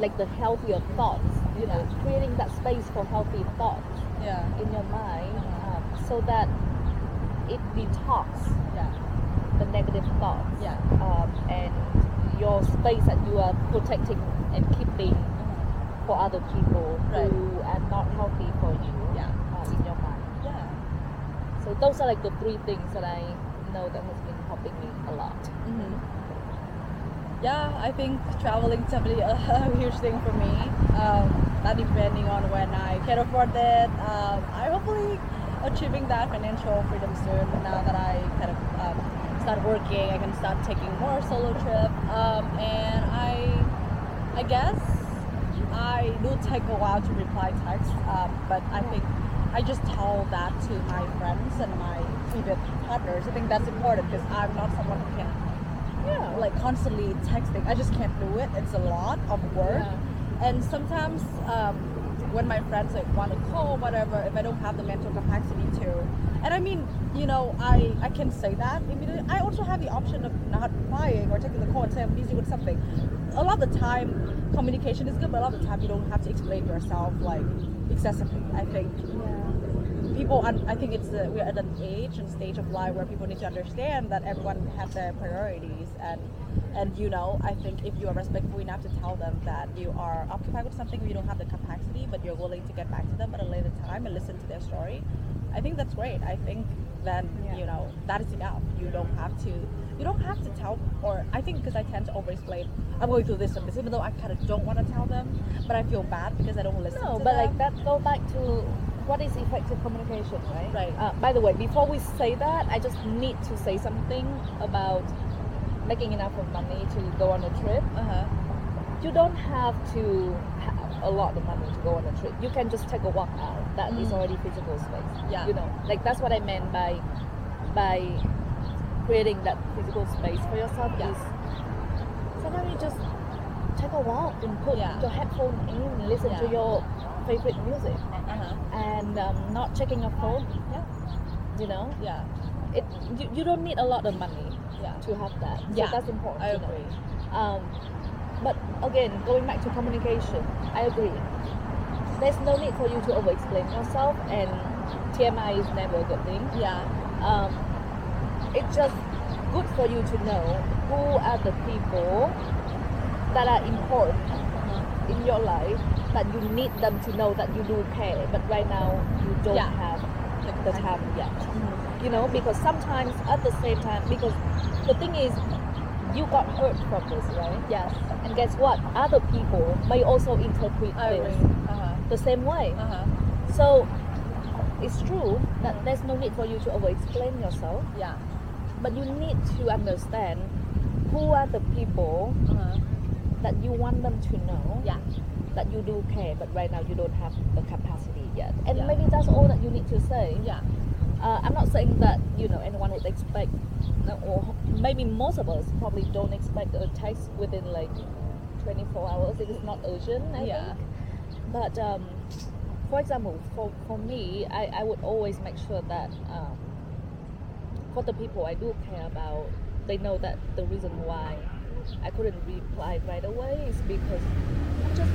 like the healthier thoughts, you know, creating that space for healthy thoughts in your mind, so that it detox the negative thoughts and your space that you are protecting and keeping for other people who are not healthy for you in your mind. Yeah. So those are like the three things that I know that has been helping me a lot. Mm-hmm. Yeah, I think traveling is definitely a huge thing for me. That depending on when I can afford it, I'm hopefully achieving that financial freedom soon. But now that I kind of start working, I can start taking more solo trips. And I guess I do take a while to reply texts, but I think I just tell that to my friends and my immediate partners. I think that's important because I'm not someone who can. Yeah, like constantly texting. I just can't do it. It's a lot of work, and sometimes when my friends like want to call, whatever, if I don't have the mental capacity to, and I mean, you know, I can say that immediately. I also have the option of not replying or taking the call and say I'm busy with something. A lot of the time, communication is good, but a lot of the time you don't have to explain yourself like excessively. I think. Yeah. People, I think we're at an age and stage of life where people need to understand that everyone has their priorities, and you know, I think if you are respectful enough to tell them that you are occupied with something, you don't have the capacity, but you're willing to get back to them at a later time and listen to their story, I think that's great. I think then you know that is enough. You don't have to tell, or I think because I tend to over-explain. I'm going through this and this, even though I kind of don't want to tell them, but I feel bad because I don't listen. Like that go back to. What is effective communication, right? Right. By the way, before we say that, I just need to say something about making enough of money to go on a trip. Uh-huh. You don't have to have a lot of money to go on a trip. You can just take a walk out. That is already physical space. Yeah. You know, like that's what I meant by creating that physical space for yourself. Yeah. Is sometimes you just take a walk and put your headphone in, listen to your favorite music. Uh-huh. And not checking your phone, you know, you don't need a lot of money to have that, so that's important. I agree. But again, going back to communication, I agree, there's no need for you to over explain yourself, and TMI is never a good thing. It's just good for you to know who are the people that are important in your life, that you need them to know that you do care, but right now you don't have the time yet. Mm-hmm. You know, because sometimes at the same time, because the thing is, you got hurt from this, right? Yes. And guess what? Other people may also interpret this the same way. Uh-huh. So it's true that there's no need for you to over-explain yourself. Yeah. But you need to understand who are the people that you want them to know. Yeah. That you do care, but right now you don't have the capacity yet, and maybe that's all that you need to say. I'm not saying that, you know, anyone would expect, or maybe most of us probably don't expect a text within like 24 hours if it's not urgent, I think. But for example, for me, I would always make sure that for the people I do care about, they know that the reason why I couldn't reply right away is because I'm just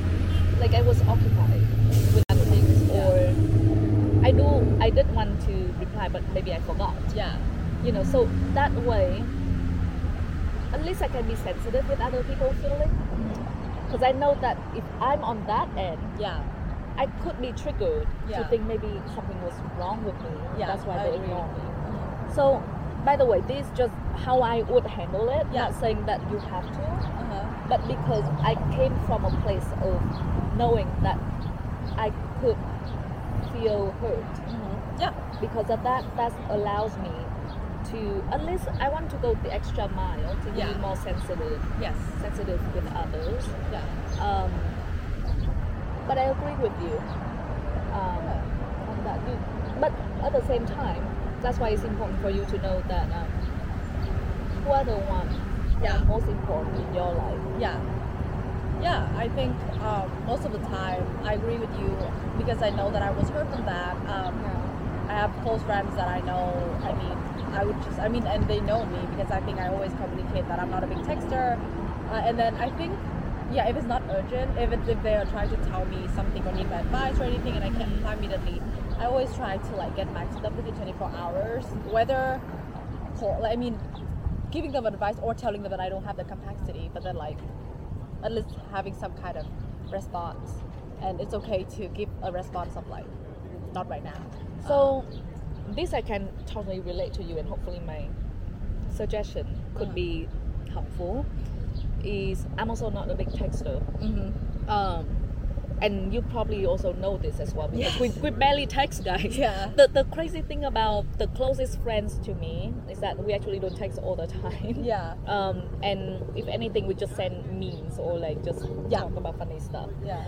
like I was occupied with other things, or I did want to reply but maybe I forgot. Yeah. You know, so that way at least I can be sensitive with other people's feelings, because I know that if I'm on that end, I could be triggered to think maybe something was wrong with me. That's why they ignored me. So By the way, this is just how I would handle it. Yeah. Not saying that you have to, but because I came from a place of knowing that I could feel hurt. Mm-hmm. Yeah. Because of that allows me to, at least I want to go the extra mile to be more sensitive. Yes. Sensitive with others. Yeah. But I agree with you on that. But at the same time, that's why it's important for you to know that who are the ones that are most important in your life. Yeah. Yeah, I think most of the time I agree with you because I know that I was hurt from that. I have close friends that I know, and they know me because I think I always communicate that I'm not a big texter. And then I think, if it's not urgent, if they are trying to tell me something or need my advice or anything and I can't reply immediately, I always try to get back to them within 24 hours, whether giving them advice or telling them that I don't have the capacity, but then at least having some kind of response. And it's okay to give a response of not right now. So this I can totally relate to you, and hopefully my suggestion could be helpful. Is I'm also not a big texter, and you probably also know this as well because we barely text, guys. Yeah. The crazy thing about the closest friends to me is that we actually don't text all the time. Yeah. And if anything, we just send memes or just talk about funny stuff. Yeah.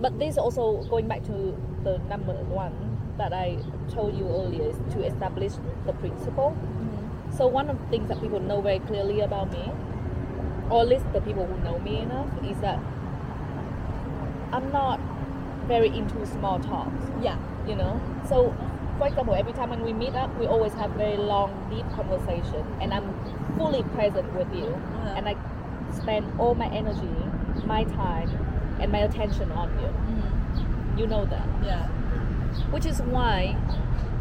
But this also going back to the number one that I told you earlier is to establish the principle. Mm-hmm. So one of the things that people know very clearly about me, or at least the people who know me enough, is that I'm not very into small talks. Yeah. You know? So, for example, every time when we meet up, we always have very long, deep conversation, and I'm fully present with you. Yeah. And I spend all my energy, my time, and my attention on you. Mm-hmm. You know that. Yeah. Which is why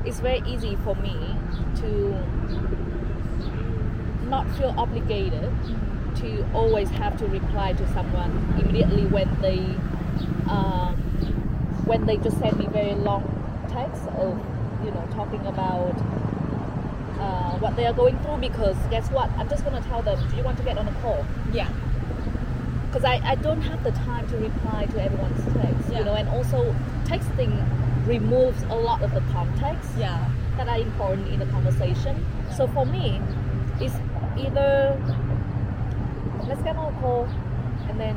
it's very easy for me to not feel obligated to always have to reply to someone immediately when they just send me very long texts of talking about what they are going through, because guess what, I'm just going to tell them, do you want to get on a call? Yeah. Because I don't have the time to reply to everyone's text, and also texting removes a lot of the context that are important in the conversation. So for me, it's either let's get on a call and then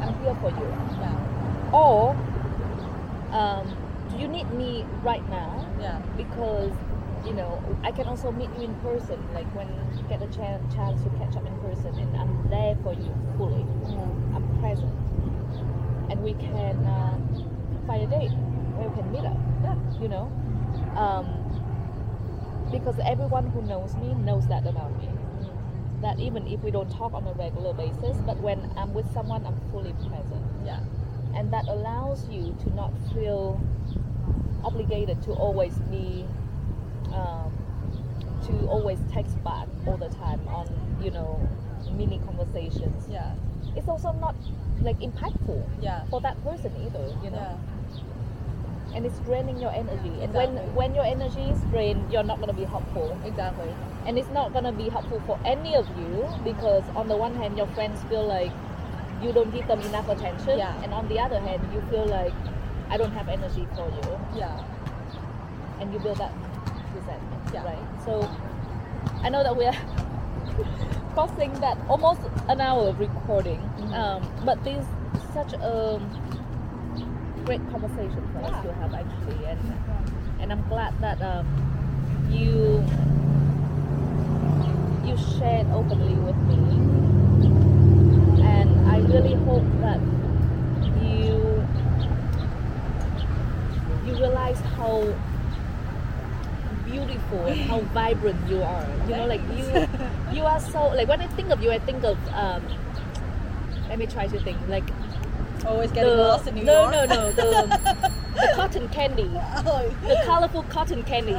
I'm here for you. Yeah. Or do you need me right now? Yeah. Because I can also meet you in person, when you get a chance to catch up in person, and I'm there for you fully. Mm-hmm. I'm present, and we can find a date where we can meet up. Yeah. Because everyone who knows me knows that about me. That even if we don't talk on a regular basis, but when I'm with someone, I'm fully present. Yeah. And that allows you to not feel obligated to always be, to always text back all the time on, mini conversations. Yeah. It's also not, impactful for that person either, Yeah. And it's draining your energy. Exactly. And when your energy is drained, you're not going to be helpful. Exactly. And it's not going to be helpful for any of you, because on the one hand, your friends feel you don't give them enough attention. Yeah. And on the other hand, you feel I don't have energy for you. Yeah. And you build that resentment, right? So I know that we are crossing that almost an hour of recording, but this is such a great conversation for us to have, actually. And I'm glad that you shared openly with me, and I really hope that you realize how beautiful and how vibrant you are. You are so, when I think of you, I think of let me try to think, always getting lost in New York. No, the cotton candy, the colorful cotton candy.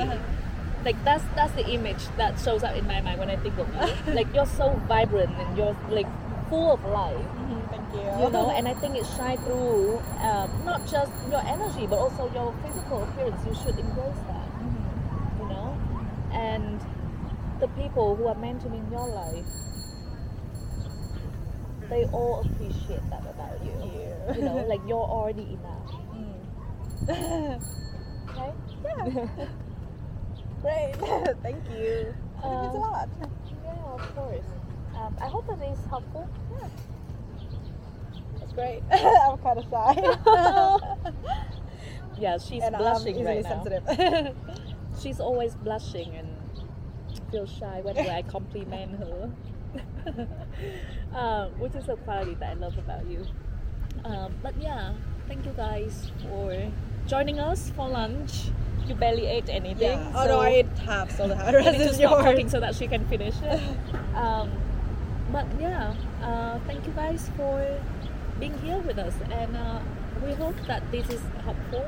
That's the image that shows up in my mind when I think of you. You're so vibrant and you're full of life. Mm-hmm, thank you. And I think it shines through not just your energy but also your physical appearance. You should embrace that. Mm-hmm. and the people who are mentoring in your life, they all appreciate that about you. Yeah. You know, like you're already enough. Mm. Okay? Yeah. Great. Thank you. It means a lot. Yeah, of course. I hope that is helpful. Yeah. That's great. I'm kind of shy. Yeah, she's and blushing I'm right sensitive. Now. She's always blushing and feel shy whenever I compliment her. Which is a quality that I love about you. But yeah, thank you guys for joining us for lunch. You barely ate anything. Yeah. Oh so no, I ate half, so the rest is yours. So that she can finish it. But yeah, thank you guys for being here with us, and we hope that this is helpful.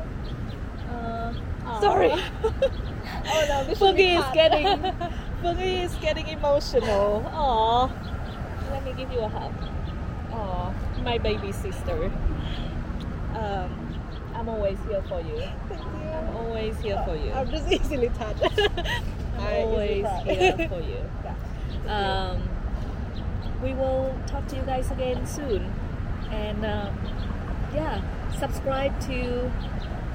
Sorry. Oh no, this Phuonggy is getting emotional. Aww. Let me give you a hug. Aww, my baby sister. I'm always here for you. Thank you. I'm always here for you. I'm just easily touched. I'm always here for you. Yeah. We will talk to you guys again soon. And yeah, subscribe to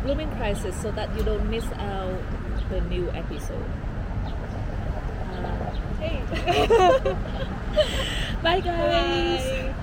Bloom in Crisis so that you don't miss out the new episode. Hey. Bye guys. Bye.